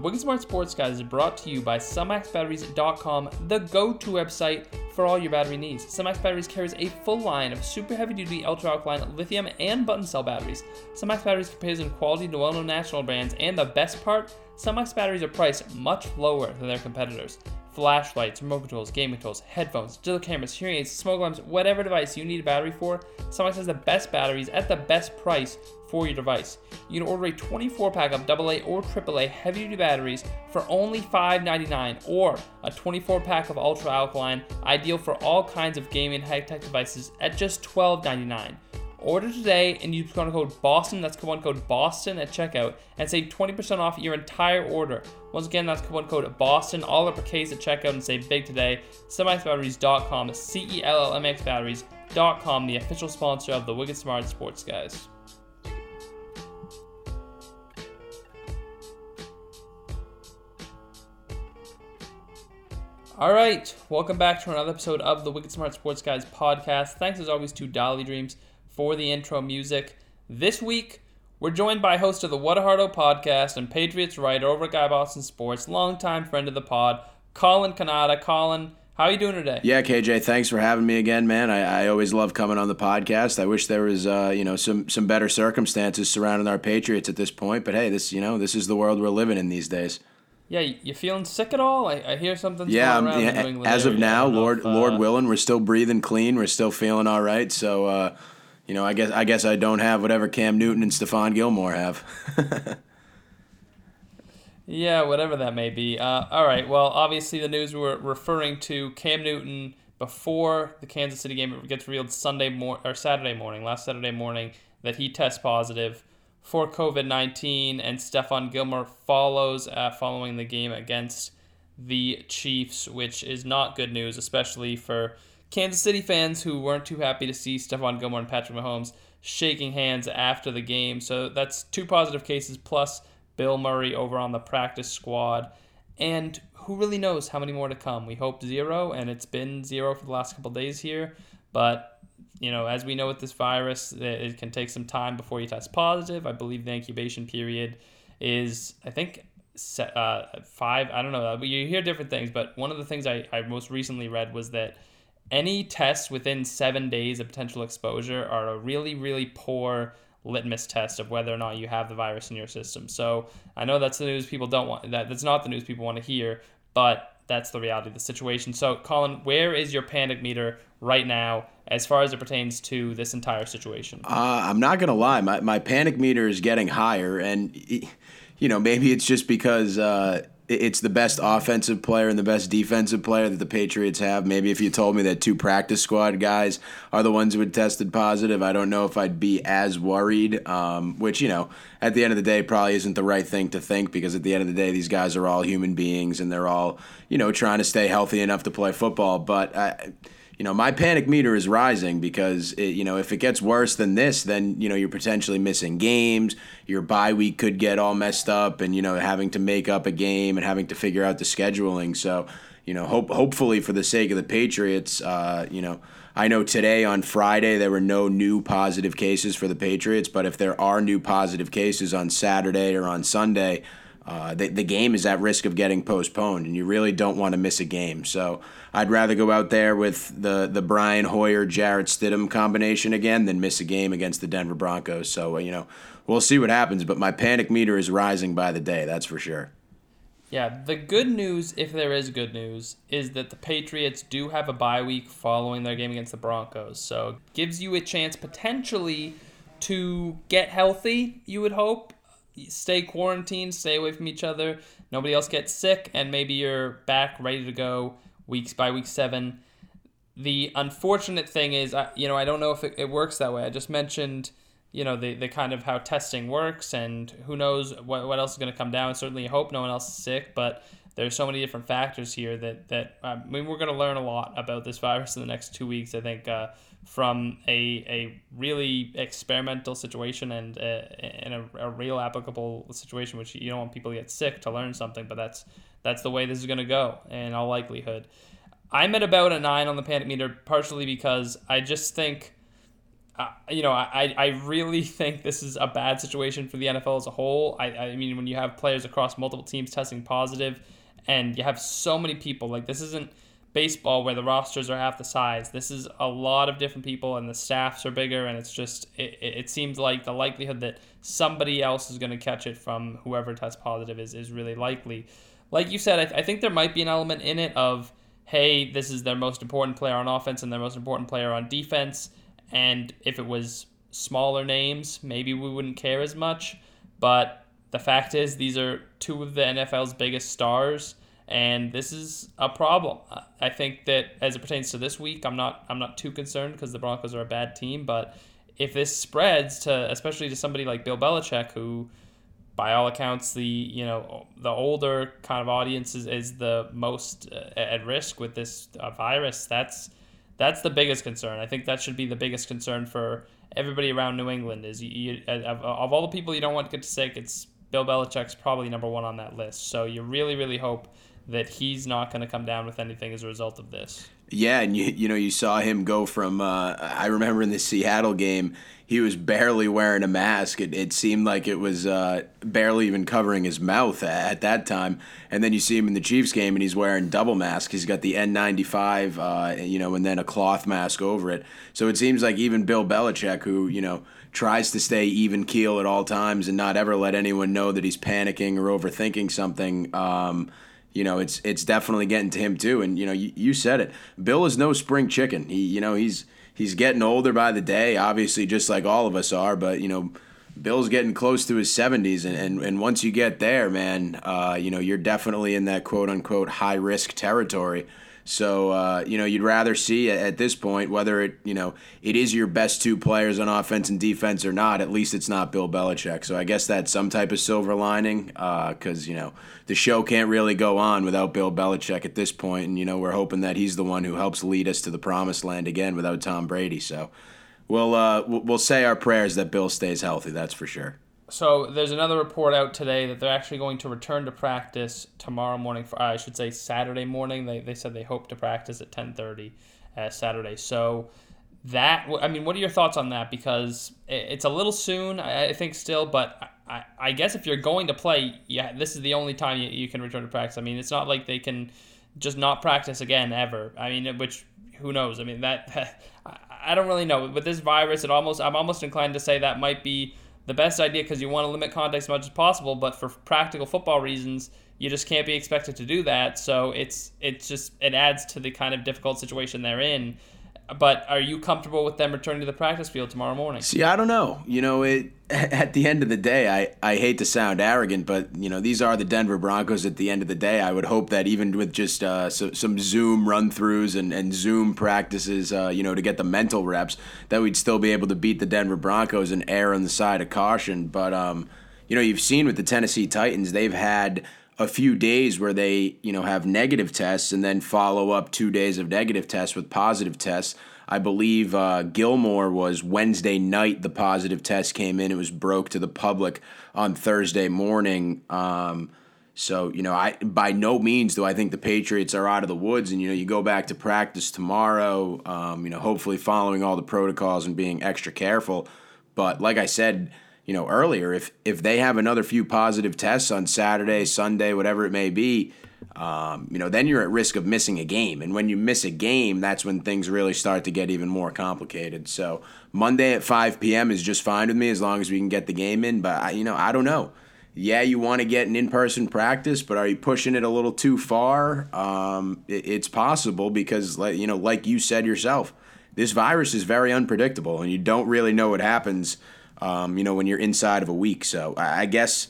Wicked Smart Sports Guys is brought to you by SamaxBatteries.com, the go-to website for all your battery needs. SamaxBatteries carries a full line of super heavy-duty ultra-alkaline lithium and button cell batteries. SamaxBatteries compares in quality to well-known national brands, and the best part, SamaxBatteries batteries are priced much lower than their competitors. Flashlights, remote controls, game controls, headphones, digital cameras, hearing aids, smoke alarms, whatever device you need a battery for, Sumox has the best batteries at the best price for your device. You can order a 24-pack of AA or AAA heavy-duty batteries for only $5.99, or a 24-pack of ultra-alkaline, ideal for all kinds of gaming and high-tech devices, at just $12.99. Order today and use coupon code BOSTON, that's coupon code BOSTON at checkout, and save 20% off your entire order. Once again, that's coupon code BOSTON, all uppercase at checkout, and save big today. SamaxBatteries.com, CellMXbatteries.com, the official sponsor of the Wicked Smart Sports Guys. All right, welcome back to another episode of the Wicked Smart Sports Guys podcast. Thanks as always to Dolly Dreams for the intro music. This week, we're joined by host of the What a Hard O podcast and Patriots writer over at Guy Boston Sports, longtime friend of the pod, Colin Kanata. Colin, how are you doing today? Yeah, KJ, thanks for having me again, man. I always love coming on the podcast. I wish there was, some better circumstances surrounding our Patriots at this point. But hey, this is the world we're living in these days. Yeah, you feeling sick at all? I hear something's going around in New England. As of now, Lord willing, we're still breathing clean. We're still feeling all right. So, I guess I don't have whatever Cam Newton and Stephon Gilmore have. Yeah, whatever that may be. All right, well, obviously the news we're referring to, Cam Newton, before the Kansas City game, it gets revealed last Saturday morning, that he tests positive for COVID-19, and Stephon Gilmore following the game against the Chiefs, which is not good news, especially for Kansas City fans who weren't too happy to see Stephon Gilmore and Patrick Mahomes shaking hands after the game. So that's two positive cases, plus Bill Murray over on the practice squad. And who really knows how many more to come? We hope zero, and it's been zero for the last couple of days here. But, as we know with this virus, it can take some time before you test positive. I believe the incubation period is, I think, 5. I don't know. You hear different things, but one of the things I most recently read was that any tests within 7 days of potential exposure are a really, really poor litmus test of whether or not you have the virus in your system. So I know that's the news people don't want. That's not the news people want to hear, but that's the reality of the situation. So, Colin, where is your panic meter right now as far as it pertains to this entire situation? I'm not going to lie. My panic meter is getting higher, and, maybe it's just because it's the best offensive player and the best defensive player that the Patriots have. Maybe if you told me that two practice squad guys are the ones who had tested positive, I don't know if I'd be as worried, which, at the end of the day probably isn't the right thing to think, because at the end of the day, these guys are all human beings and they're all, trying to stay healthy enough to play football. But my panic meter is rising because, if it gets worse than this, then, you're potentially missing games. Your bye week could get all messed up and, having to make up a game and having to figure out the scheduling. So, hopefully for the sake of the Patriots, I know today on Friday there were no new positive cases for the Patriots, but if there are new positive cases on Saturday or on Sunday, the game is at risk of getting postponed, and you really don't want to miss a game. So I'd rather go out there with the Brian Hoyer, Jarrett Stidham combination again than miss a game against the Denver Broncos. So, we'll see what happens, but my panic meter is rising by the day, that's for sure. Yeah, the good news, if there is good news, is that the Patriots do have a bye week following their game against the Broncos. So it gives you a chance potentially to get healthy, you would hope. Stay quarantined, stay away from each other, nobody else gets sick, and maybe you're back ready to go weeks by week 7. The unfortunate thing is, I don't know if it works that way. I just mentioned, the kind of how testing works, and who knows what else is going to come down. Certainly you hope no one else is sick, but there's so many different factors here that I mean, we're going to learn a lot about this virus in the next 2 weeks, I think, from a really experimental situation and a real applicable situation, which you don't want people to get sick to learn something, but that's the way this is going to go in all likelihood. I'm at about a 9 on the panic meter, partially because I just think I really think this is a bad situation for the NFL as a whole. I mean, when you have players across multiple teams testing positive and you have so many people, like, this isn't baseball where the rosters are half the size. This is a lot of different people and the staffs are bigger, and it's just, it seems like the likelihood that somebody else is going to catch it from whoever tests positive is really likely. Like you said, I think there might be an element in it of, hey, this is their most important player on offense and their most important player on defense. And if it was smaller names, maybe we wouldn't care as much. But the fact is, these are two of the NFL's biggest stars, and this is a problem. I think that as it pertains to this week, I'm not too concerned because the Broncos are a bad team. But if this spreads to, especially to somebody like Bill Belichick, who, by all accounts, the older kind of audience is the most at risk with this virus, that's the biggest concern. I think that should be the biggest concern for everybody around New England. Is of all the people you don't want to get sick, it's Bill Belichick's probably number one on that list. So you really, really hope that he's not going to come down with anything as a result of this. Yeah, and you saw him go from, I remember in the Seattle game, he was barely wearing a mask. It seemed like it was barely even covering his mouth at that time. And then you see him in the Chiefs game, and he's wearing double mask. He's got the N95, and then a cloth mask over it. So it seems like even Bill Belichick, who, tries to stay even keel at all times and not ever let anyone know that he's panicking or overthinking something, it's definitely getting to him too. And, you said it. Bill is no spring chicken. He, he's getting older by the day, obviously, just like all of us are. But, Bill's getting close to his 70s. And once you get there, man, you're definitely in that quote unquote high risk territory. So, you'd rather see at this point, whether it, it is your best two players on offense and defense or not, at least it's not Bill Belichick. So I guess that's some type of silver lining, because, the show can't really go on without Bill Belichick at this point. And, we're hoping that he's the one who helps lead us to the promised land again without Tom Brady. So we'll say our prayers that Bill stays healthy. That's for sure. So there's another report out today that they're actually going to return to practice tomorrow morning. I should say Saturday morning. They said they hope to practice at 10:30 Saturday. So that, I mean, what are your thoughts on that? Because it's a little soon, I think still, but I guess if you're going to play, yeah, this is the only time you can return to practice. I mean, it's not like they can just not practice again ever. I mean, which, who knows? I mean, that I don't really know. With this virus, I'm almost inclined to say that might be the best idea, because you want to limit contact as much as possible, but for practical football reasons, you just can't be expected to do that. So it adds to the kind of difficult situation they're in. But are you comfortable with them returning to the practice field tomorrow morning? See, I don't know. At the end of the day, I hate to sound arrogant, but, these are the Denver Broncos at the end of the day. I would hope that even with just some Zoom run-throughs and Zoom practices, to get the mental reps, that we'd still be able to beat the Denver Broncos and err on the side of caution. But, you've seen with the Tennessee Titans, they've had a few days where they, have negative tests and then follow up 2 days of negative tests with positive tests. I believe Gilmore was Wednesday night. The positive test came in. It was broke to the public on Thursday morning. I by no means do I think the Patriots are out of the woods. And, you go back to practice tomorrow, hopefully following all the protocols and being extra careful. But like I said, earlier, if they have another few positive tests on Saturday, Sunday, whatever it may be, then you're at risk of missing a game. And when you miss a game, that's when things really start to get even more complicated. So Monday at 5 p.m. is just fine with me as long as we can get the game in. But, I don't know. Yeah, you want to get an in-person practice, but are you pushing it a little too far? It's possible because, like you said yourself, this virus is very unpredictable and you don't really know what happens, when you're inside of a week. So I guess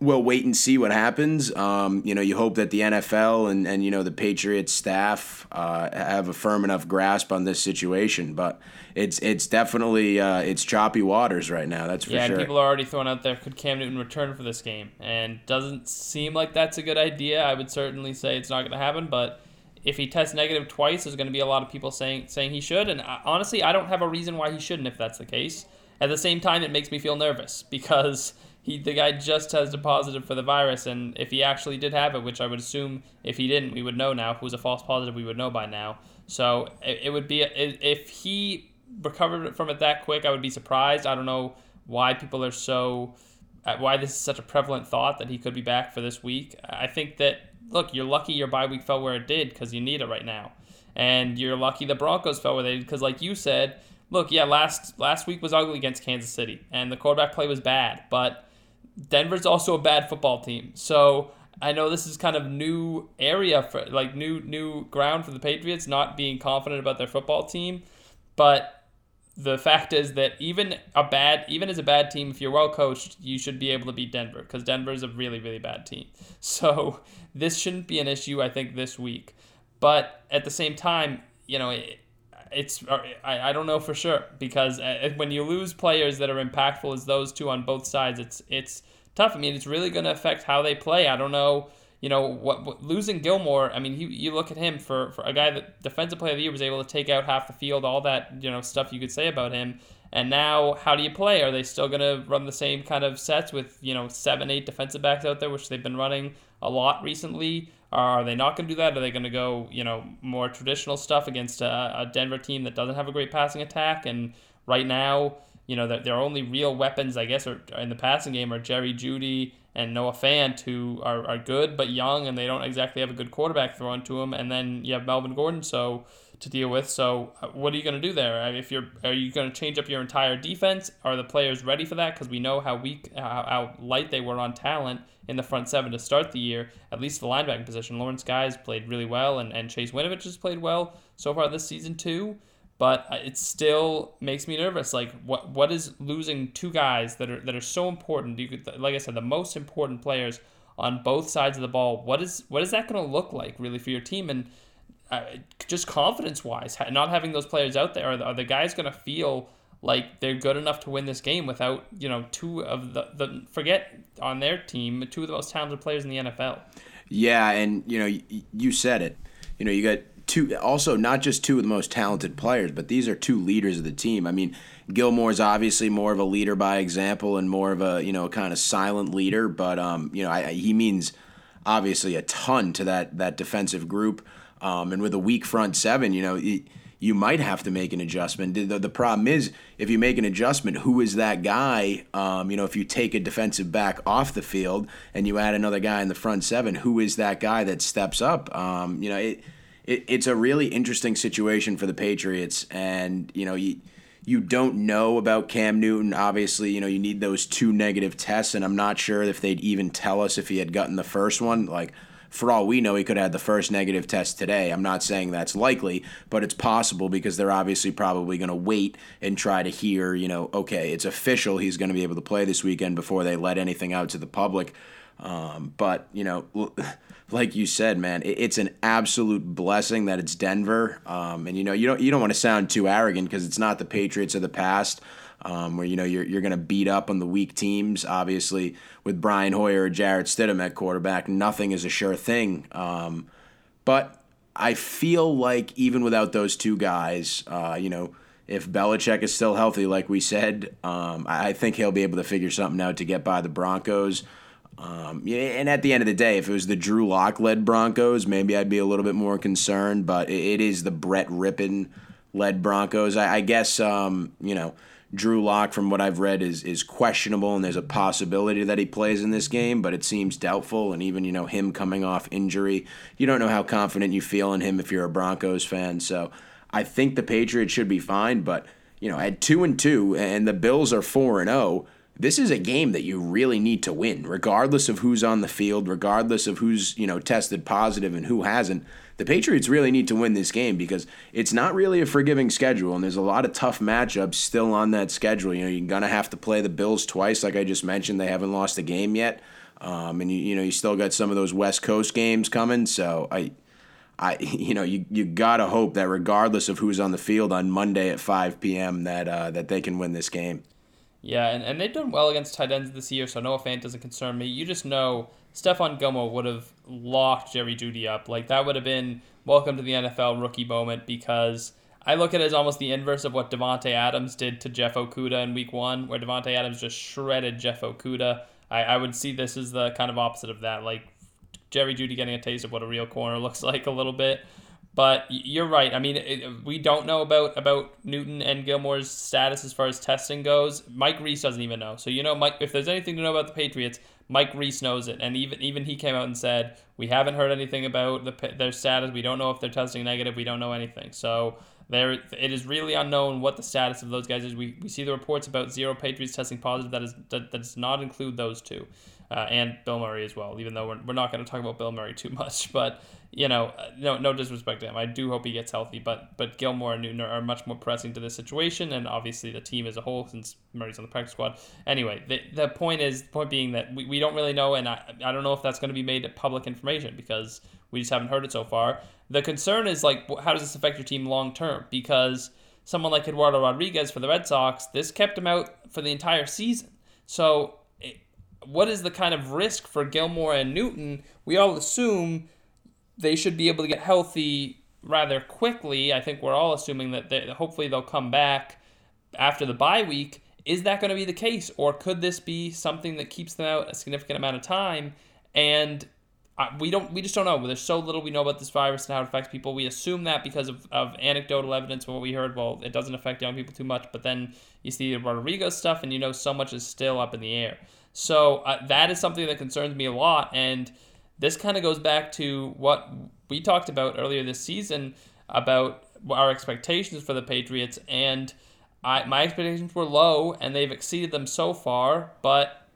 we'll wait and see what happens. You hope that the NFL and the Patriots staff have a firm enough grasp on this situation, but it's definitely it's choppy waters right now. That's for sure. And people are already throwing out there, could Cam Newton return for this game? And doesn't seem like that's a good idea. I would certainly say it's not going to happen, but if he tests negative twice, there's going to be a lot of people saying he should. And honestly, I don't have a reason why he shouldn't if that's the case. At the same time, it makes me feel nervous because the guy just tested positive for the virus, and if he actually did have it, which I would assume if he didn't, we would know now. If it was a false positive, we would know by now. So it would be, if he recovered from it that quick, I would be surprised. I don't know why people are so, why this is such a prevalent thought that he could be back for this week. I think that, look, you're lucky your bye week fell where it did because you need it right now. And you're lucky the Broncos fell where they did because, like you said, look, yeah, last week was ugly against Kansas City, and the quarterback play was bad, but Denver's also a bad football team. So I know this is kind of new area for, like, new ground for the Patriots, not being confident about their football team. But the fact is that even as a bad team, if you're well coached, you should be able to beat Denver because Denver is a really, really bad team. So this shouldn't be an issue, I think, this week. But at the same time, you know, I don't know for sure, because when you lose players that are impactful as those two on both sides, it's tough. I mean, it's really going to affect how they play. I don't know, you know, what losing Gilmore, I mean, you look at him for a guy that defensive player of the year was able to take out half the field, all that, you know, stuff you could say about him. And now how do you play? Are they still going to run the same kind of sets with, you know, 7-8 defensive backs out there, which they've been running a lot recently? Are they not going to do that? Are they going to go, you know, more traditional stuff against a Denver team that doesn't have a great passing attack? And right now, you know, their only real weapons, I guess, are in the passing game are Jerry Jeudy and Noah Fant, who are good but young, and they don't exactly have a good quarterback thrown to them. And then you have Melvin Gordon to deal with. So what are you going to do there? I mean, are you going to change up your entire defense? Are the players ready for that? Because we know how weak, how light they were on talent in the front seven to start the year, at least the linebacking position. Lawrence Guy played really well, and Chase Winovich has played well so far this season too. But it still makes me nervous. Like, what is losing two guys that are so important? You could, like I said, the most important players on both sides of the ball. What is that going to look like really for your team? And just confidence wise, not having those players out there, are the guys going to feel like they're good enough to win this game without, you know, two of the forget on their team, two of the most talented players in the NFL? Yeah, and you know, you said it. You know, you got two, also not just two of the most talented players, but these are two leaders of the team. I mean, Gilmore's obviously more of a leader by example and more of a, you know, kind of silent leader, but you know, he means obviously a ton to that defensive group. And with a weak front seven, you know, you might have to make an adjustment. The problem is, if you make an adjustment, who is that guy? You know, if you take a defensive back off the field and you add another guy in the front seven, who is that guy that steps up? You know, it's a really interesting situation for the Patriots, and you know, you don't know about Cam Newton. Obviously, you know, you need those two negative tests, and I'm not sure if they'd even tell us if he had gotten the first one. Like, for all we know, he could have had the first negative test today. I'm not saying that's likely, but it's possible because they're obviously probably going to wait and try to hear, you know, okay, it's official, he's going to be able to play this weekend before they let anything out to the public. But, you know, like you said, man, it's an absolute blessing that it's Denver. And, you know, you don't want to sound too arrogant because it's not the Patriots of the past, where, you know, you're going to beat up on the weak teams. Obviously, with Brian Hoyer or Jarrett Stidham at quarterback, nothing is a sure thing. But I feel like even without those two guys, you know, if Belichick is still healthy, like we said, I think he'll be able to figure something out to get by the Broncos. And at the end of the day, if it was the Drew Lock-led Broncos, maybe I'd be a little bit more concerned, but it is the Brett Rippon-led Broncos. I guess, you know, Drew Lock, from what I've read, is questionable, and there's a possibility that he plays in this game, but it seems doubtful, and even, you know, him coming off injury, you don't know how confident you feel in him if you're a Broncos fan. So I think the Patriots should be fine, but, you know, at 2-2, and the Bills are 4-0, this is a game that you really need to win, regardless of who's on the field, regardless of who's, you know, tested positive and who hasn't. The Patriots really need to win this game because it's not really a forgiving schedule, and there's a lot of tough matchups still on that schedule. You know, you're going to have to play the Bills twice, like I just mentioned. They haven't lost a game yet, and you know, you still got some of those West Coast games coming. So I you know, you gotta hope that regardless of who's on the field on Monday at 5 p.m. that they can win this game. Yeah, and they've done well against tight ends this year, so Noah Fant doesn't concern me. You just know Stephon Gilmore would have locked Jerry Jeudy up. Like, that would have been welcome to the NFL rookie moment, because I look at it as almost the inverse of what Davante Adams did to Jeff Okudah in week one, where Davante Adams just shredded Jeff Okudah. I would see this as the kind of opposite of that, like Jerry Jeudy getting a taste of what a real corner looks like a little bit. But you're right. I mean, we don't know about Newton and Gilmore's status as far as testing goes. Mike Reese doesn't even know. So, you know, Mike, if there's anything to know about the Patriots, Mike Reese knows it. And even he came out and said, we haven't heard anything about their status. We don't know if they're testing negative. We don't know anything. So it is really unknown what the status of those guys is. We see the reports about 0 Patriots testing positive. That does not include those two. And Bill Murray as well, even though we're not going to talk about Bill Murray too much. But, you know, no disrespect to him. I do hope he gets healthy. But Gilmore and Newton are much more pressing to this situation, and obviously the team as a whole, since Murray's on the practice squad. Anyway, the point being that we don't really know, and I don't know if that's going to be made public information because we just haven't heard it so far. The concern is, like, how does this affect your team long term? Because someone like Eduardo Rodriguez for the Red Sox, this kept him out for the entire season. So what is the kind of risk for Gilmore and Newton? We all assume they should be able to get healthy rather quickly. I think we're all assuming that hopefully they'll come back after the bye week. Is that going to be the case? Or could this be something that keeps them out a significant amount of time? And we just don't know. There's so little we know about this virus and how it affects people. We assume that because of anecdotal evidence and what we heard. Well, it doesn't affect young people too much. But then you see the Rodriguez stuff, and you know so much is still up in the air. So that is something that concerns me a lot, and this kind of goes back to what we talked about earlier this season about our expectations for the Patriots, and my expectations were low, and they've exceeded them so far, but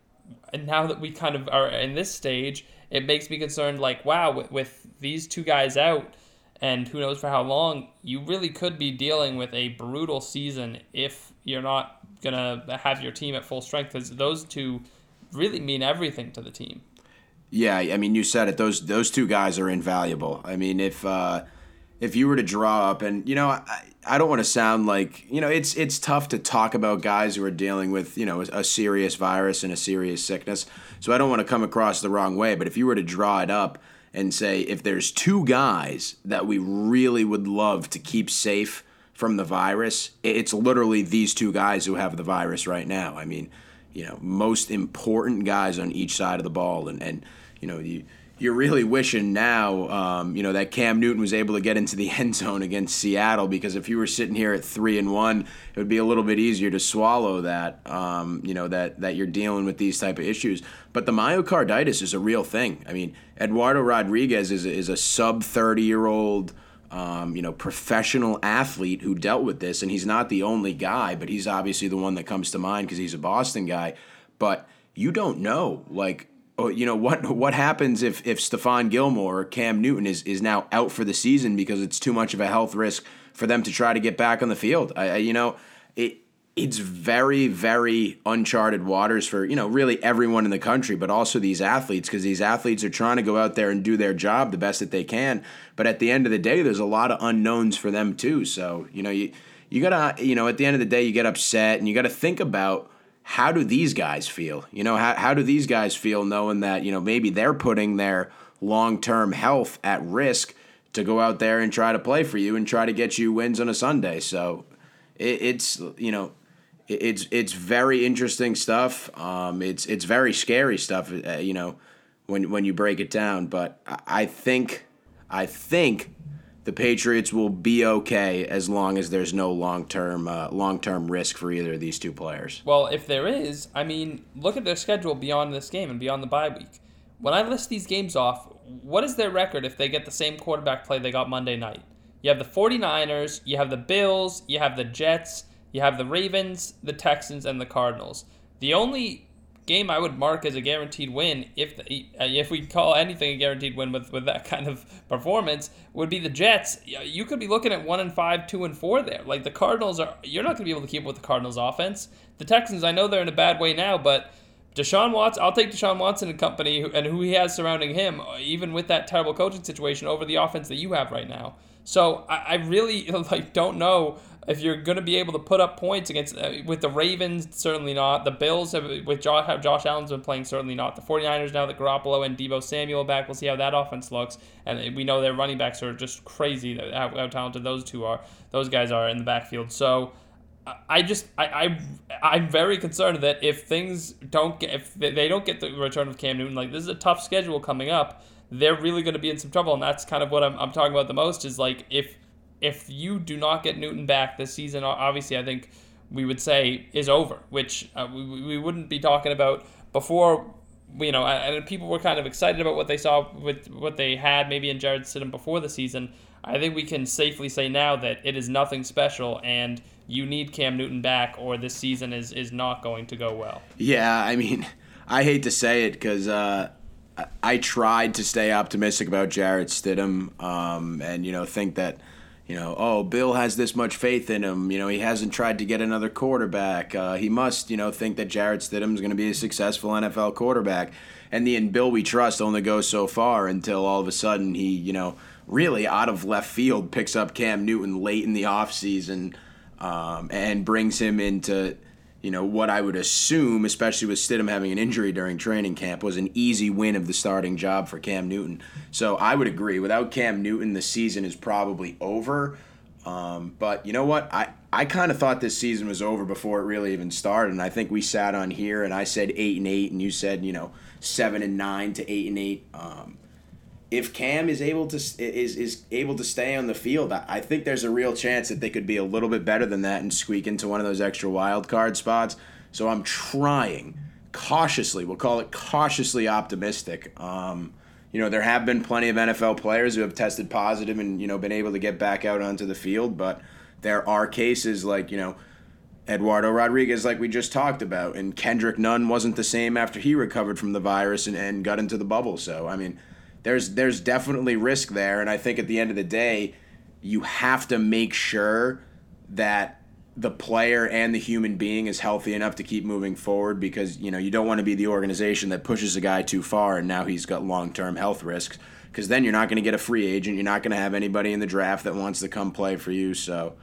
now that we kind of are in this stage, it makes me concerned, like, wow, with these two guys out, and who knows for how long, you really could be dealing with a brutal season if you're not going to have your team at full strength, because those two really mean everything to the team. Yeah, I mean, you said it. Those two guys are invaluable. I mean, if you were to draw up, and, you know, I don't want to sound like, you know, it's tough to talk about guys who are dealing with, you know, a serious virus and a serious sickness. So I don't want to come across the wrong way. But if you were to draw it up and say, if there's two guys that we really would love to keep safe from the virus, it's literally these two guys who have the virus right now. I mean, you know, most important guys on each side of the ball. And you know, you're really wishing now, you know, that Cam Newton was able to get into the end zone against Seattle, because if you were sitting here at 3-1, it would be a little bit easier to swallow that, you know, that you're dealing with these type of issues. But the myocarditis is a real thing. I mean, Eduardo Rodriguez is a sub-30-year-old, you know, professional athlete who dealt with this, and he's not the only guy, but he's obviously the one that comes to mind because he's a Boston guy. But you don't know, like, you know, what happens if Stephon Gilmore or Cam Newton is now out for the season because it's too much of a health risk for them to try to get back on the field. You know, it's very, very uncharted waters for, you know, really everyone in the country, but also these athletes, because these athletes are trying to go out there and do their job the best that they can. But at the end of the day, there's a lot of unknowns for them too. So, you know, you got to, you know, at the end of the day, you get upset and you got to think about, how do these guys feel? You know, how do these guys feel knowing that, you know, maybe they're putting their long-term health at risk to go out there and try to play for you and try to get you wins on a Sunday. So it's, you know, it's very interesting stuff. It's very scary stuff, you know, when you break it down. But I think the Patriots will be okay as long as there's no long-term risk for either of these two players. Well, if there is, I mean, look at their schedule beyond this game and beyond the bye week. When I list these games off, what is their record if they get the same quarterback play they got Monday night? You have the 49ers, you have the Bills, you have the Jets, you have the Ravens, the Texans, and the Cardinals. The only game I would mark as a guaranteed win, if we call anything a guaranteed win with that kind of performance, would be the Jets. You could be looking at 1-5, 2-4 there. Like, the Cardinals are, you're not going to be able to keep up with the Cardinals offense. The Texans, I know they're in a bad way now, but Deshaun Watson, I'll take Deshaun Watson and company and who he has surrounding him, even with that terrible coaching situation, over the offense that you have right now. So I really, like, don't know if you're going to be able to put up points against with the Ravens, certainly not. The Bills, Josh Allen's been playing, certainly not. The 49ers, now that Garoppolo and Deebo Samuel back, we'll see how that offense looks. And we know their running backs are just crazy, how talented those guys are in the backfield. So I'm very concerned that if they don't get the return of Cam Newton, like, this is a tough schedule coming up. They're really going to be in some trouble, and that's kind of what I'm talking about the most is, like, if you do not get Newton back this season, obviously I think we would say is over, which we wouldn't be talking about before. You know, and people were kind of excited about what they saw with what they had maybe in Jarrett Stidham before the season. I think we can safely say now that it is nothing special, and you need Cam Newton back, or this season is not going to go well. Yeah, I mean, I hate to say it because I tried to stay optimistic about Jarrett Stidham and, you know, think that, you know, oh, Bill has this much faith in him. You know, he hasn't tried to get another quarterback. He must, you know, think that Jarrett Stidham is going to be a successful NFL quarterback. And the "in Bill we trust" only goes so far until all of a sudden he, you know, really out of left field picks up Cam Newton late in the offseason and brings him into, you know, what I would assume, especially with Stidham having an injury during training camp, was an easy win of the starting job for Cam Newton. So I would agree. Without Cam Newton, the season is probably over. But you know what? I kind of thought this season was over before it really even started. And I think we sat on here and I said 8-8, and you said, you know, 7-9 to 8-8. If Cam is able to stay on the field, I think there's a real chance that they could be a little bit better than that and squeak into one of those extra wild card spots. So I'm trying cautiously, we'll call it cautiously optimistic. You know, there have been plenty of NFL players who have tested positive and, you know, been able to get back out onto the field, but there are cases like, you know, Eduardo Rodriguez, like we just talked about, and Kendrick Nunn wasn't the same after he recovered from the virus and got into the bubble. So, I mean, There's definitely risk there, and I think at the end of the day, you have to make sure that the player and the human being is healthy enough to keep moving forward because, you know, you don't want to be the organization that pushes a guy too far and now he's got long-term health risks because then you're not going to get a free agent. You're not going to have anybody in the draft that wants to come play for you. So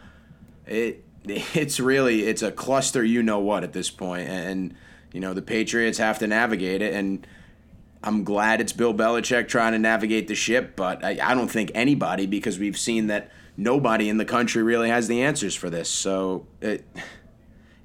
it's a cluster you-know-what at this point, and, you know, the Patriots have to navigate it, and I'm glad it's Bill Belichick trying to navigate the ship, but I don't think anybody, because we've seen that nobody in the country really has the answers for this. So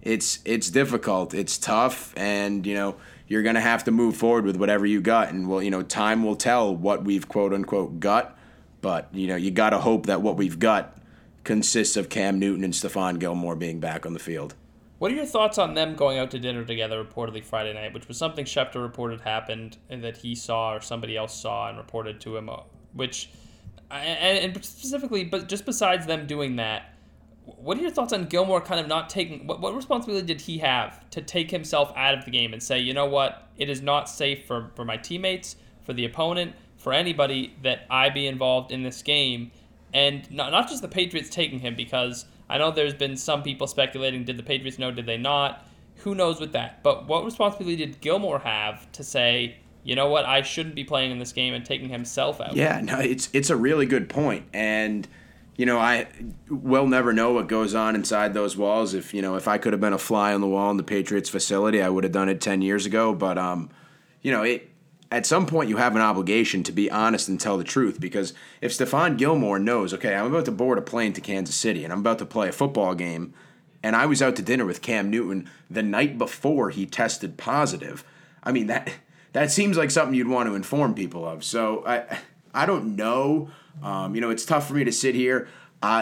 it's difficult, it's tough, and, you know, you're going to have to move forward with whatever you got. And, well, you know, time will tell what we've quote-unquote got, but, you know, you got to hope that what we've got consists of Cam Newton and Stephon Gilmore being back on the field. What are your thoughts on them going out to dinner together reportedly Friday night, which was something Schefter reported happened and that he saw or somebody else saw and reported to him, which, and specifically, but just besides them doing that, what are your thoughts on Gilmore kind of not taking, what responsibility did he have to take himself out of the game and say, you know what, it is not safe for my teammates, for the opponent, for anybody that I be involved in this game, and not just the Patriots taking him, because I know there's been some people speculating, did the Patriots know, did they not? Who knows with that? But what responsibility did Gilmore have to say, you know what, I shouldn't be playing in this game and taking himself out? Yeah, no, it's a really good point. And, you know, we'll never know what goes on inside those walls. If, you know, if I could have been a fly on the wall in the Patriots facility, I would have done it 10 years ago. But, you know, at some point you have an obligation to be honest and tell the truth, because if Stephon Gilmore knows, okay, I'm about to board a plane to Kansas City and I'm about to play a football game, and I was out to dinner with Cam Newton the night before he tested positive, I mean, that seems like something you'd want to inform people of. So I don't know. You know, it's tough for me to sit here.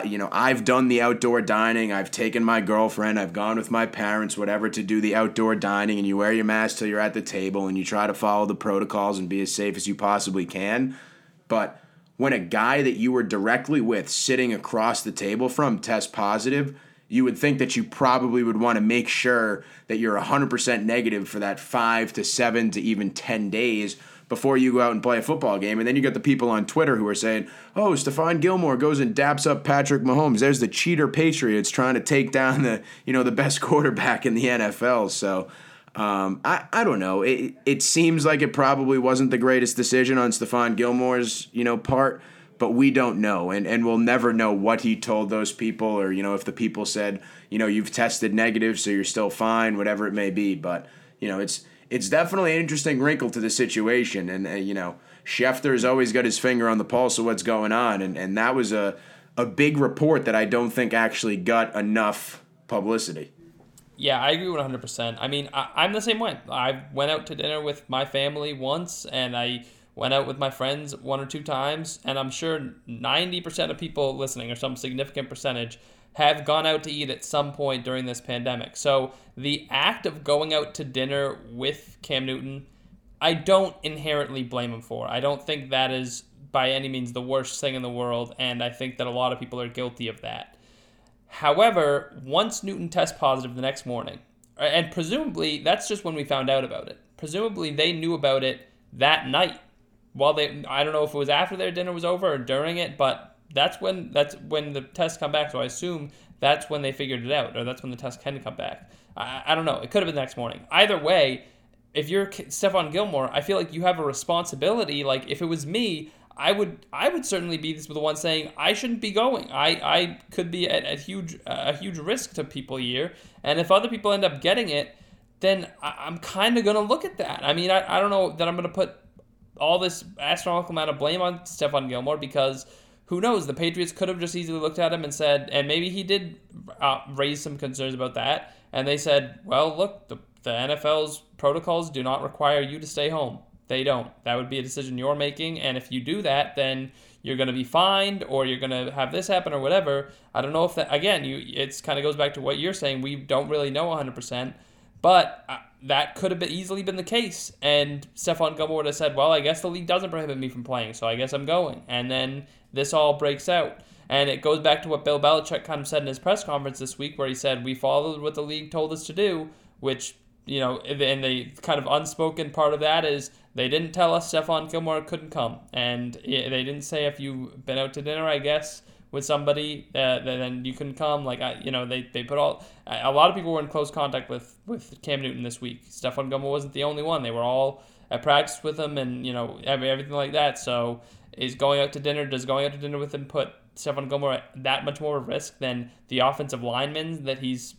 You know, I've done the outdoor dining. I've taken my girlfriend. I've gone with my parents, whatever, to do the outdoor dining. And you wear your mask till you're at the table and you try to follow the protocols and be as safe as you possibly can. But when a guy that you were directly with sitting across the table from tests positive, you would think that you probably would want to make sure that you're 100% negative for that 5 to 7 to even 10 days before you go out and play a football game. And then you got the people on Twitter who are saying, oh, Stephon Gilmore goes and daps up Patrick Mahomes. There's the cheater Patriots trying to take down the, you know, the best quarterback in the NFL. So I don't know. It seems like it probably wasn't the greatest decision on Stephon Gilmore's, you know, part, but we don't know. And we'll never know what he told those people, or, you know, if the people said, you know, you've tested negative, so you're still fine, whatever it may be. But, you know, it's definitely an interesting wrinkle to the situation. And, you know, Schefter's always got his finger on the pulse of what's going on. And that was a big report that I don't think actually got enough publicity. Yeah, I agree with 100%. I mean, I'm the same way. I went out to dinner with my family once, and I went out with my friends one or two times, and I'm sure 90% of people listening, or some significant percentage, have gone out to eat at some point during this pandemic. So the act of going out to dinner with Cam Newton, I don't inherently blame him for. I don't think that is by any means the worst thing in the world, and I think that a lot of people are guilty of that. However, once Newton tests positive the next morning, and presumably that's just when we found out about it. Presumably they knew about it that night. While they, I don't know if it was after their dinner was over or during it, but that's when the tests come back. So I assume that's when they figured it out, or that's when the tests can come back. I don't know. It could have been the next morning. Either way, if you're Stephon Gilmore, I feel like you have a responsibility. Like, if it was me, I would certainly be the one saying I shouldn't be going. I could be at a huge risk to people here, and if other people end up getting it, then I'm kind of going to look at that. I mean, I don't know that I'm going to put all this astronomical amount of blame on Stephon Gilmore, because who knows? The Patriots could have just easily looked at him and said, and maybe he did raise some concerns about that, and they said, well, look, the NFL's protocols do not require you to stay home. They don't. That would be a decision you're making, and if you do that, then you're going to be fined, or you're going to have this happen, or whatever. I don't know if that, again, it's kind of goes back to what you're saying. We don't really know 100%, but that could have been easily been the case, and Stephon Gilmore would have said, well, I guess the league doesn't prohibit me from playing, so I guess I'm going, and then this all breaks out. And it goes back to what Bill Belichick kind of said in his press conference this week, where he said, we followed what the league told us to do, which, you know, and the kind of unspoken part of that is they didn't tell us Stephon Gilmore couldn't come, and they didn't say if you've been out to dinner, I guess, with somebody, then you couldn't come. Like, they put all. A lot of people were in close contact with Cam Newton this week. Stephon Gilmore wasn't the only one. They were all at practice with him, and everything like that. So, does going out to dinner with him put Stephon Gilmore at that much more of a risk than the offensive linemen that he's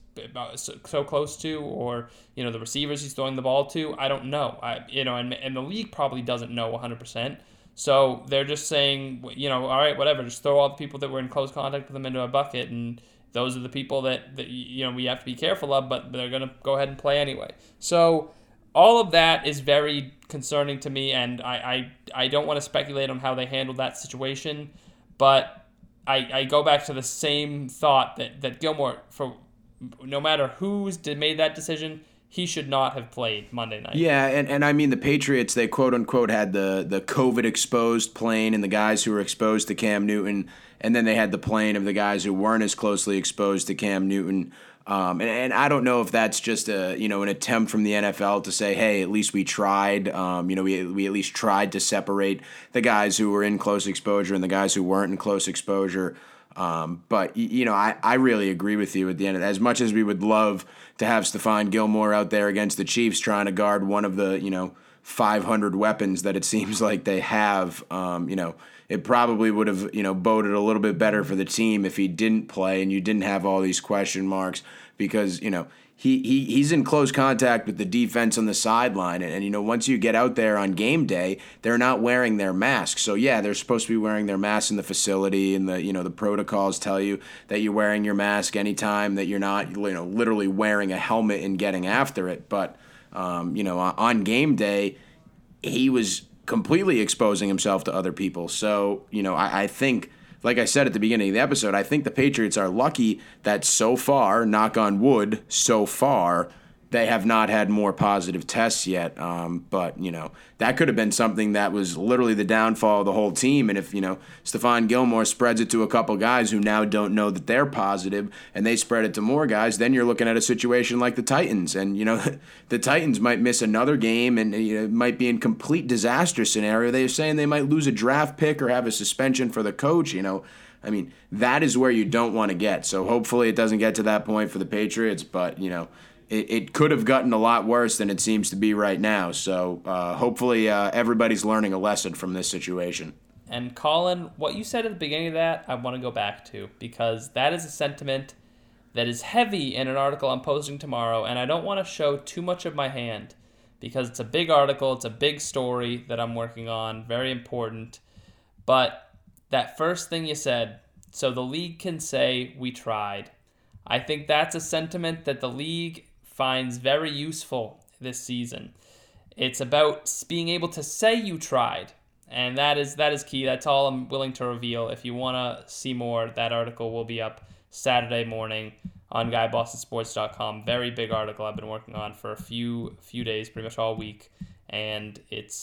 so close to, or the receivers he's throwing the ball to? I don't know. And the league probably doesn't know 100%. So they're just saying, all right, whatever, just throw all the people that were in close contact with them into a bucket, and those are the people that we have to be careful of, but they're going to go ahead and play anyway. So all of that is very concerning to me, and I don't want to speculate on how they handled that situation, but I go back to the same thought that Gilmore, for no matter who's made that decision, he should not have played Monday night. Yeah, and I mean, the Patriots, they quote-unquote had the COVID-exposed plane and the guys who were exposed to Cam Newton, and then they had the plane of the guys who weren't as closely exposed to Cam Newton. And I don't know if that's just an attempt from the NFL to say, hey, at least we tried. We at least tried to separate the guys who were in close exposure and the guys who weren't in close exposure. I really agree with you at the end of that. As much as we would love to have Stephon Gilmore out there against the Chiefs trying to guard one of the, 500 weapons that it seems like they have, it probably would have, boded a little bit better for the team if he didn't play and you didn't have all these question marks, because, he's in close contact with the defense on the sideline. And once you get out there on game day, they're not wearing their masks. So, yeah, they're supposed to be wearing their masks in the facility, and the protocols tell you that you're wearing your mask anytime that you're not, literally wearing a helmet and getting after it. But, on game day, he was completely exposing himself to other people. So, I think, like I said at the beginning of the episode, I think the Patriots are lucky that so far, knock on wood, so far, they have not had more positive tests yet. But that could have been something that was literally the downfall of the whole team. And if, Stephon Gilmore spreads it to a couple guys who now don't know that they're positive, and they spread it to more guys, then you're looking at a situation like the Titans. And, the Titans might miss another game, and it might be in complete disaster scenario. They're saying they might lose a draft pick or have a suspension for the coach, That is where you don't want to get. So hopefully it doesn't get to that point for the Patriots, but, it could have gotten a lot worse than it seems to be right now. So hopefully everybody's learning a lesson from this situation. And Colin, what you said at the beginning of that, I want to go back to, because that is a sentiment that is heavy in an article I'm posting tomorrow, and I don't want to show too much of my hand because it's a big article, it's a big story that I'm working on, very important. But that first thing you said, so the league can say we tried. I think that's a sentiment that the league finds very useful this season. It's about being able to say you tried, and that is key. That's all I'm willing to reveal. If you want to see more, that article will be up Saturday morning on GuyBostonSports.com. Very big article I've been working on for a few days, pretty much all week, and it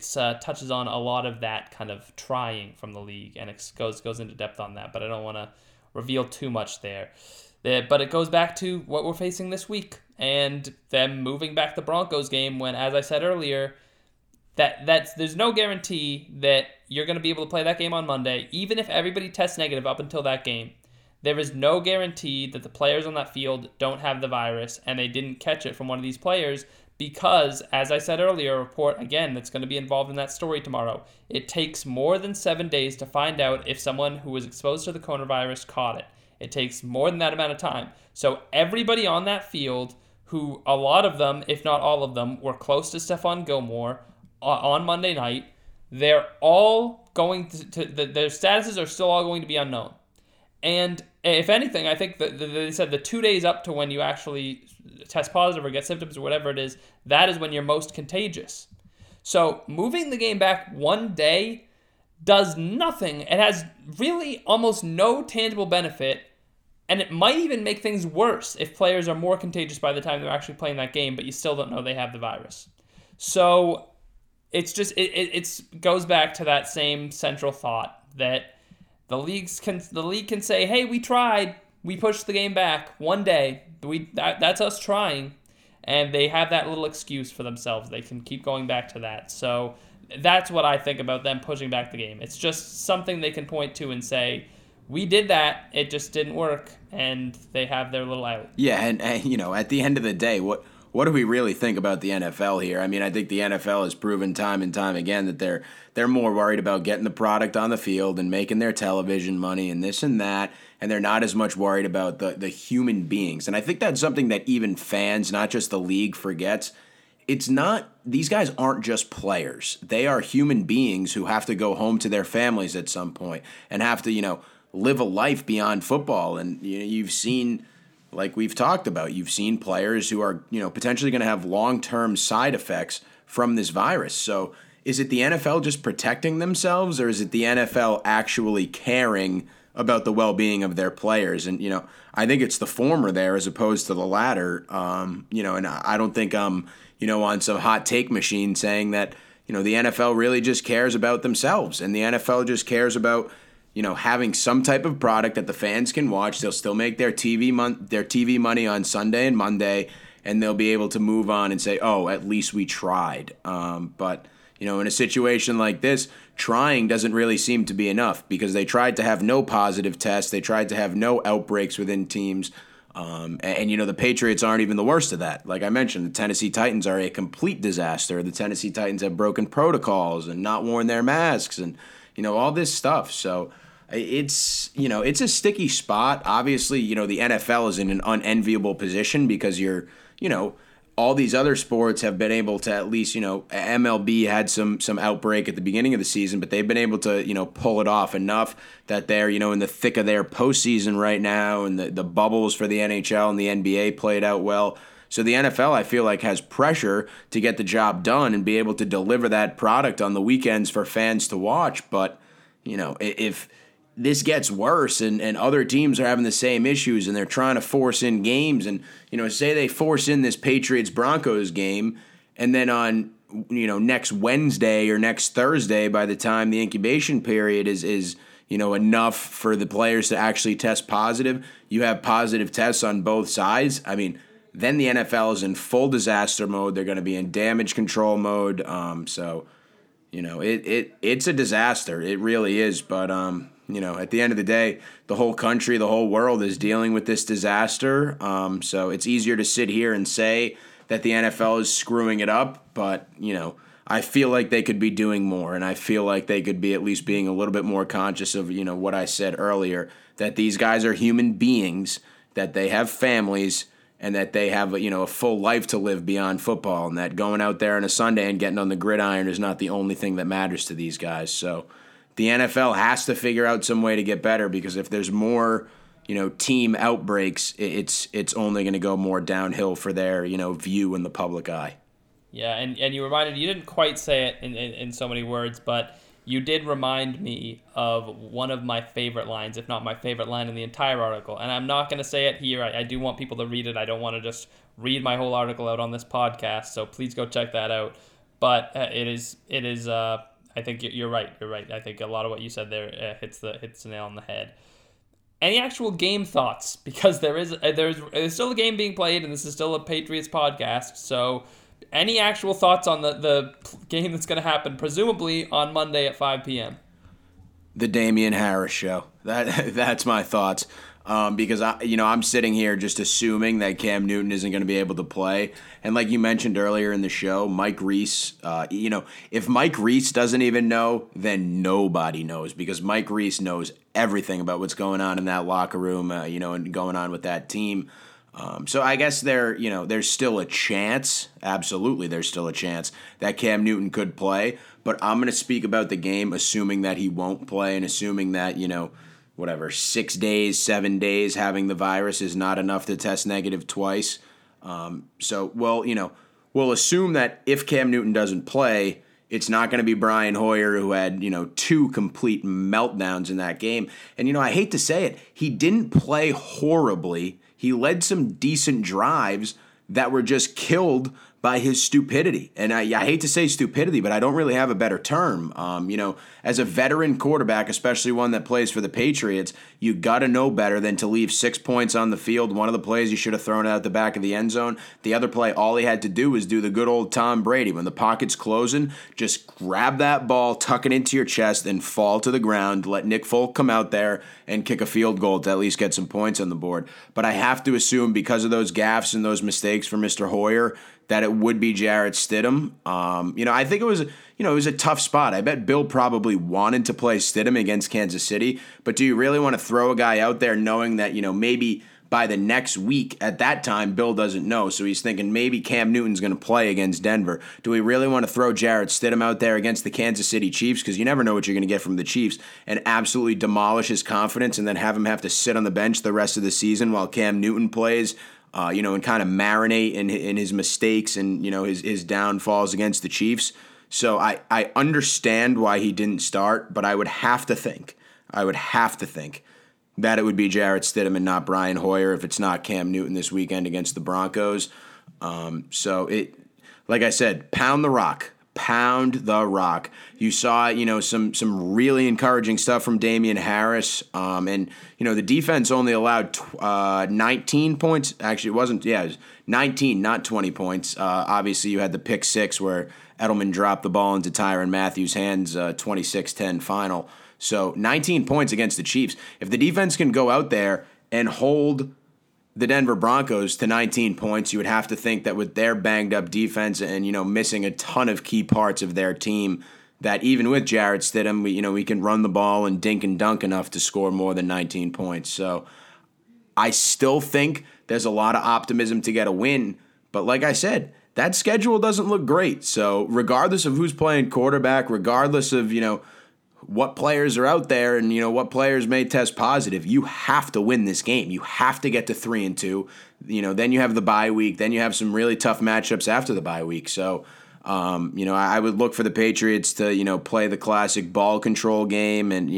touches on a lot of that kind of trying from the league, and it goes into depth on that, but I don't want to reveal too much there. But it goes back to what we're facing this week and them moving back the Broncos game when, as I said earlier, there's no guarantee that you're going to be able to play that game on Monday. Even if everybody tests negative up until that game, there is no guarantee that the players on that field don't have the virus and they didn't catch it from one of these players because, as I said earlier, a report, again, that's going to be involved in that story tomorrow. It takes more than 7 days to find out if someone who was exposed to the coronavirus caught it. It takes more than that amount of time. So everybody on that field, who a lot of them, if not all of them, were close to Stephon Gilmore on Monday night, they're all going to their statuses are still all going to be unknown. And if anything, I think that they said the 2 days up to when you actually test positive or get symptoms or whatever it is, that is when you're most contagious. So moving the game back 1 day does nothing. It has really almost no tangible benefit, and it might even make things worse if players are more contagious by the time they're actually playing that game, but you still don't know they have the virus. So it's just it goes back to that same central thought that the league can say, hey, we tried, we pushed the game back 1 day, that's us trying, and they have that little excuse for themselves. They can keep going back to that. So that's what I think about them pushing back the game. It's just something they can point to and say, we did that, it just didn't work, and they have their little out. Yeah, and you know, at the end of the day, what do we really think about the NFL here? I mean, I think the NFL has proven time and time again that they're more worried about getting the product on the field and making their television money and this and that, and they're not as much worried about the human beings. And I think that's something that even fans, not just the league, forgets. It's not, these guys aren't just players. They are human beings who have to go home to their families at some point and have to, you know, live a life beyond football. And you know, you've seen, like we've talked about, you've seen players who are, you know, potentially going to have long-term side effects from this virus. So is it the NFL just protecting themselves, or is it the NFL actually caring about the well-being of their players? And, you know, I think it's the former there as opposed to the latter. You know, and I don't think I'm, you know, on some hot take machine saying that, you know, the NFL really just cares about themselves, and the NFL just cares about, you know, having some type of product that the fans can watch. They'll still make their TV money on Sunday and Monday, and they'll be able to move on and say, oh, at least we tried. But, you know, in a situation like this, trying doesn't really seem to be enough, because they tried to have no positive tests. They tried to have no outbreaks within teams. And, you know, the Patriots aren't even the worst of that. Like I mentioned, the Tennessee Titans are a complete disaster. The Tennessee Titans have broken protocols and not worn their masks and, you know, all this stuff. So it's, you know, it's a sticky spot. Obviously, you know, the NFL is in an unenviable position because you're, you know, all these other sports have been able to at least, you know, MLB had some outbreak at the beginning of the season, but they've been able to, you know, pull it off enough that they're, you know, in the thick of their postseason right now, and the bubbles for the NHL and the NBA played out well. So the NFL, I feel like, has pressure to get the job done and be able to deliver that product on the weekends for fans to watch. But, you know, if this gets worse and other teams are having the same issues and they're trying to force in games, and, you know, say they force in this Patriots-Broncos game, and then on, you know, next Wednesday or next Thursday, by the time the incubation period is you know, enough for the players to actually test positive, you have positive tests on both sides. I mean, then the NFL is in full disaster mode. They're going to be in damage control mode. So, you know, it's a disaster. It really is. But, you know, at the end of the day, the whole country, the whole world is dealing with this disaster. So it's easier to sit here and say that the NFL is screwing it up. But, you know, I feel like they could be doing more, and I feel like they could be at least being a little bit more conscious of, you know, what I said earlier, that these guys are human beings, that they have families, and that they have, you know, a full life to live beyond football, and that going out there on a Sunday and getting on the gridiron is not the only thing that matters to these guys. So the NFL has to figure out some way to get better, because if there's more, team outbreaks, it's only going to go more downhill for their, view in the public eye. Yeah, and you reminded, you didn't quite say it in so many words, but you did remind me of one of my favorite lines, if not my favorite line in the entire article. And I'm not going to say it here. I do want people to read it. I don't want to just read my whole article out on this podcast, so please go check that out. But it is I think you're right. You're right. I think a lot of what you said there hits the nail on the head. Any actual game thoughts? Because there's still a game being played, and this is still a Patriots podcast. So, any actual thoughts on the game that's going to happen, presumably on Monday at 5 p.m.? The Damian Harris show. That's my thoughts. Because I'm sitting here just assuming that Cam Newton isn't going to be able to play, and like you mentioned earlier in the show, Mike Reese. If Mike Reese doesn't even know, then nobody knows, because Mike Reese knows everything about what's going on in that locker room, and going on with that team. So I guess there's still a chance. Absolutely, there's still a chance that Cam Newton could play. But I'm going to speak about the game, assuming that he won't play, and assuming that 6 days, 7 days, having the virus is not enough to test negative twice. We'll assume that if Cam Newton doesn't play, it's not going to be Brian Hoyer, who had, two complete meltdowns in that game. And, I hate to say it, he didn't play horribly. He led some decent drives that were just killed by his stupidity. And I hate to say stupidity, but I don't really have a better term. As a veteran quarterback, especially one that plays for the Patriots, you got to know better than to leave 6 points on the field. One of the plays you should have thrown out the back of the end zone. The other play, all he had to do was do the good old Tom Brady. When the pocket's closing, just grab that ball, tuck it into your chest, and fall to the ground. Let Nick Folk come out there and kick a field goal to at least get some points on the board. But I have to assume, because of those gaffes and those mistakes for Mr. Hoyer, that it would be Jarrett Stidham. I think it was a tough spot. I bet Bill probably wanted to play Stidham against Kansas City, but do you really want to throw a guy out there knowing that, maybe by the next week at that time, Bill doesn't know. So he's thinking maybe Cam Newton's going to play against Denver. Do we really want to throw Jarrett Stidham out there against the Kansas City Chiefs? Because you never know what you're going to get from the Chiefs, and absolutely demolish his confidence, and then have him have to sit on the bench the rest of the season while Cam Newton plays, and kind of marinate in his mistakes and, his downfalls against the Chiefs. So I understand why he didn't start, but I would have to think that it would be Jarrett Stidham and not Brian Hoyer if it's not Cam Newton this weekend against the Broncos. Like I said, pound the rock. Pound the rock. You saw, some really encouraging stuff from Damian Harris. The defense only allowed 19 points. Actually, it was 19, not 20 points. Obviously, you had the pick six where Edelman dropped the ball into Tyrann Mathieu's hands, 26-10 final. So 19 points against the Chiefs. If the defense can go out there and hold the Denver Broncos to 19 points, you would have to think that with their banged-up defense and, missing a ton of key parts of their team, that even with Jarrett Stidham, we can run the ball and dink and dunk enough to score more than 19 points. So I still think there's a lot of optimism to get a win, but like I said, that schedule doesn't look great. So regardless of who's playing quarterback, regardless of, what players are out there and, what players may test positive, you have to win this game. You have to get to 3-2. Then you have the bye week. Then you have some really tough matchups after the bye week. So, I would look for the Patriots to, play the classic ball control game and,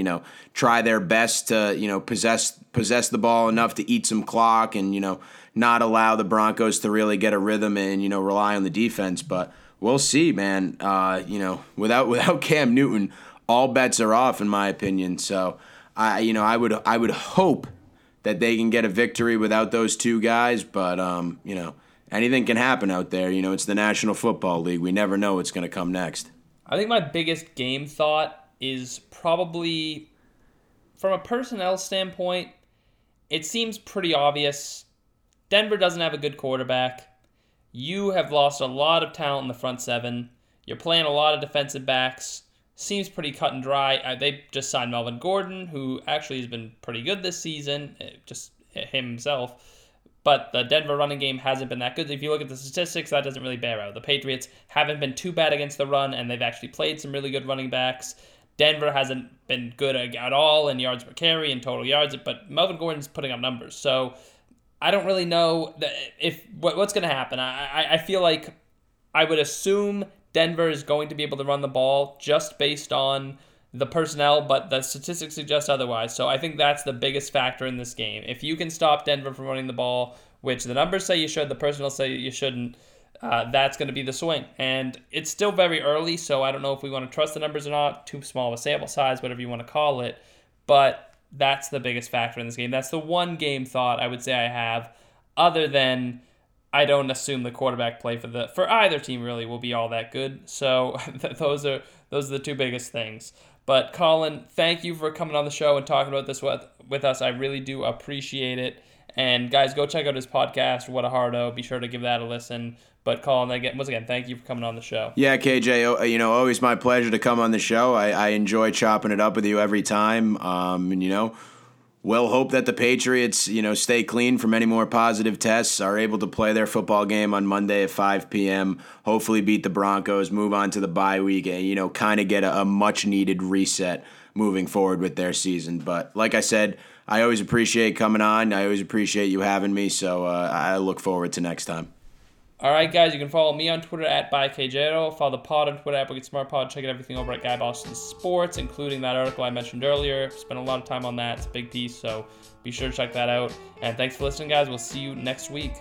try their best to, possess the ball enough to eat some clock and, not allow the Broncos to really get a rhythm and, rely on the defense. But we'll see, man. Without Cam Newton, all bets are off, in my opinion. So, I would hope that they can get a victory without those two guys. But, anything can happen out there. It's the National Football League. We never know what's going to come next. I think my biggest game thought is probably, from a personnel standpoint, it seems pretty obvious. Denver doesn't have a good quarterback. You have lost a lot of talent in the front seven. You're playing a lot of defensive backs. Seems pretty cut and dry. They just signed Melvin Gordon, who actually has been pretty good this season, just himself. But the Denver running game hasn't been that good. If you look at the statistics, that doesn't really bear out. The Patriots haven't been too bad against the run, and they've actually played some really good running backs. Denver hasn't been good at all in yards per carry and total yards, but Melvin Gordon's putting up numbers. So I don't really know if what's going to happen. I feel like I would assume Denver is going to be able to run the ball just based on the personnel, but the statistics suggest otherwise. So I think that's the biggest factor in this game. If you can stop Denver from running the ball, which the numbers say you should, the personnel say you shouldn't, that's going to be the swing. And it's still very early, so I don't know if we want to trust the numbers or not. Too small of a sample size, whatever you want to call it. But that's the biggest factor in this game. That's the one game thought I would say I have, other than I don't assume the quarterback play for either team really will be all that good. So those are the two biggest things. But Colin, thank you for coming on the show and talking about this with us. I really do appreciate it. And guys, go check out his podcast, What a Hard O. Be sure to give that a listen. But Colin, once again, thank you for coming on the show. Yeah, KJ, always my pleasure to come on the show. I enjoy chopping it up with you every time. We'll hope that the Patriots, stay clean from any more positive tests, are able to play their football game on Monday at 5 p.m., hopefully beat the Broncos, move on to the bye week, and, kind of get a much-needed reset moving forward with their season. But like I said, I always appreciate coming on. I always appreciate you having me, so I look forward to next time. All right, guys, you can follow me on Twitter at ByKJero. Follow the pod on Twitter at Wicked Smart Pod. Check out everything over at Guy Boston Sports, including that article I mentioned earlier. Spent a lot of time on that. It's a big piece, so be sure to check that out. And thanks for listening, guys. We'll see you next week.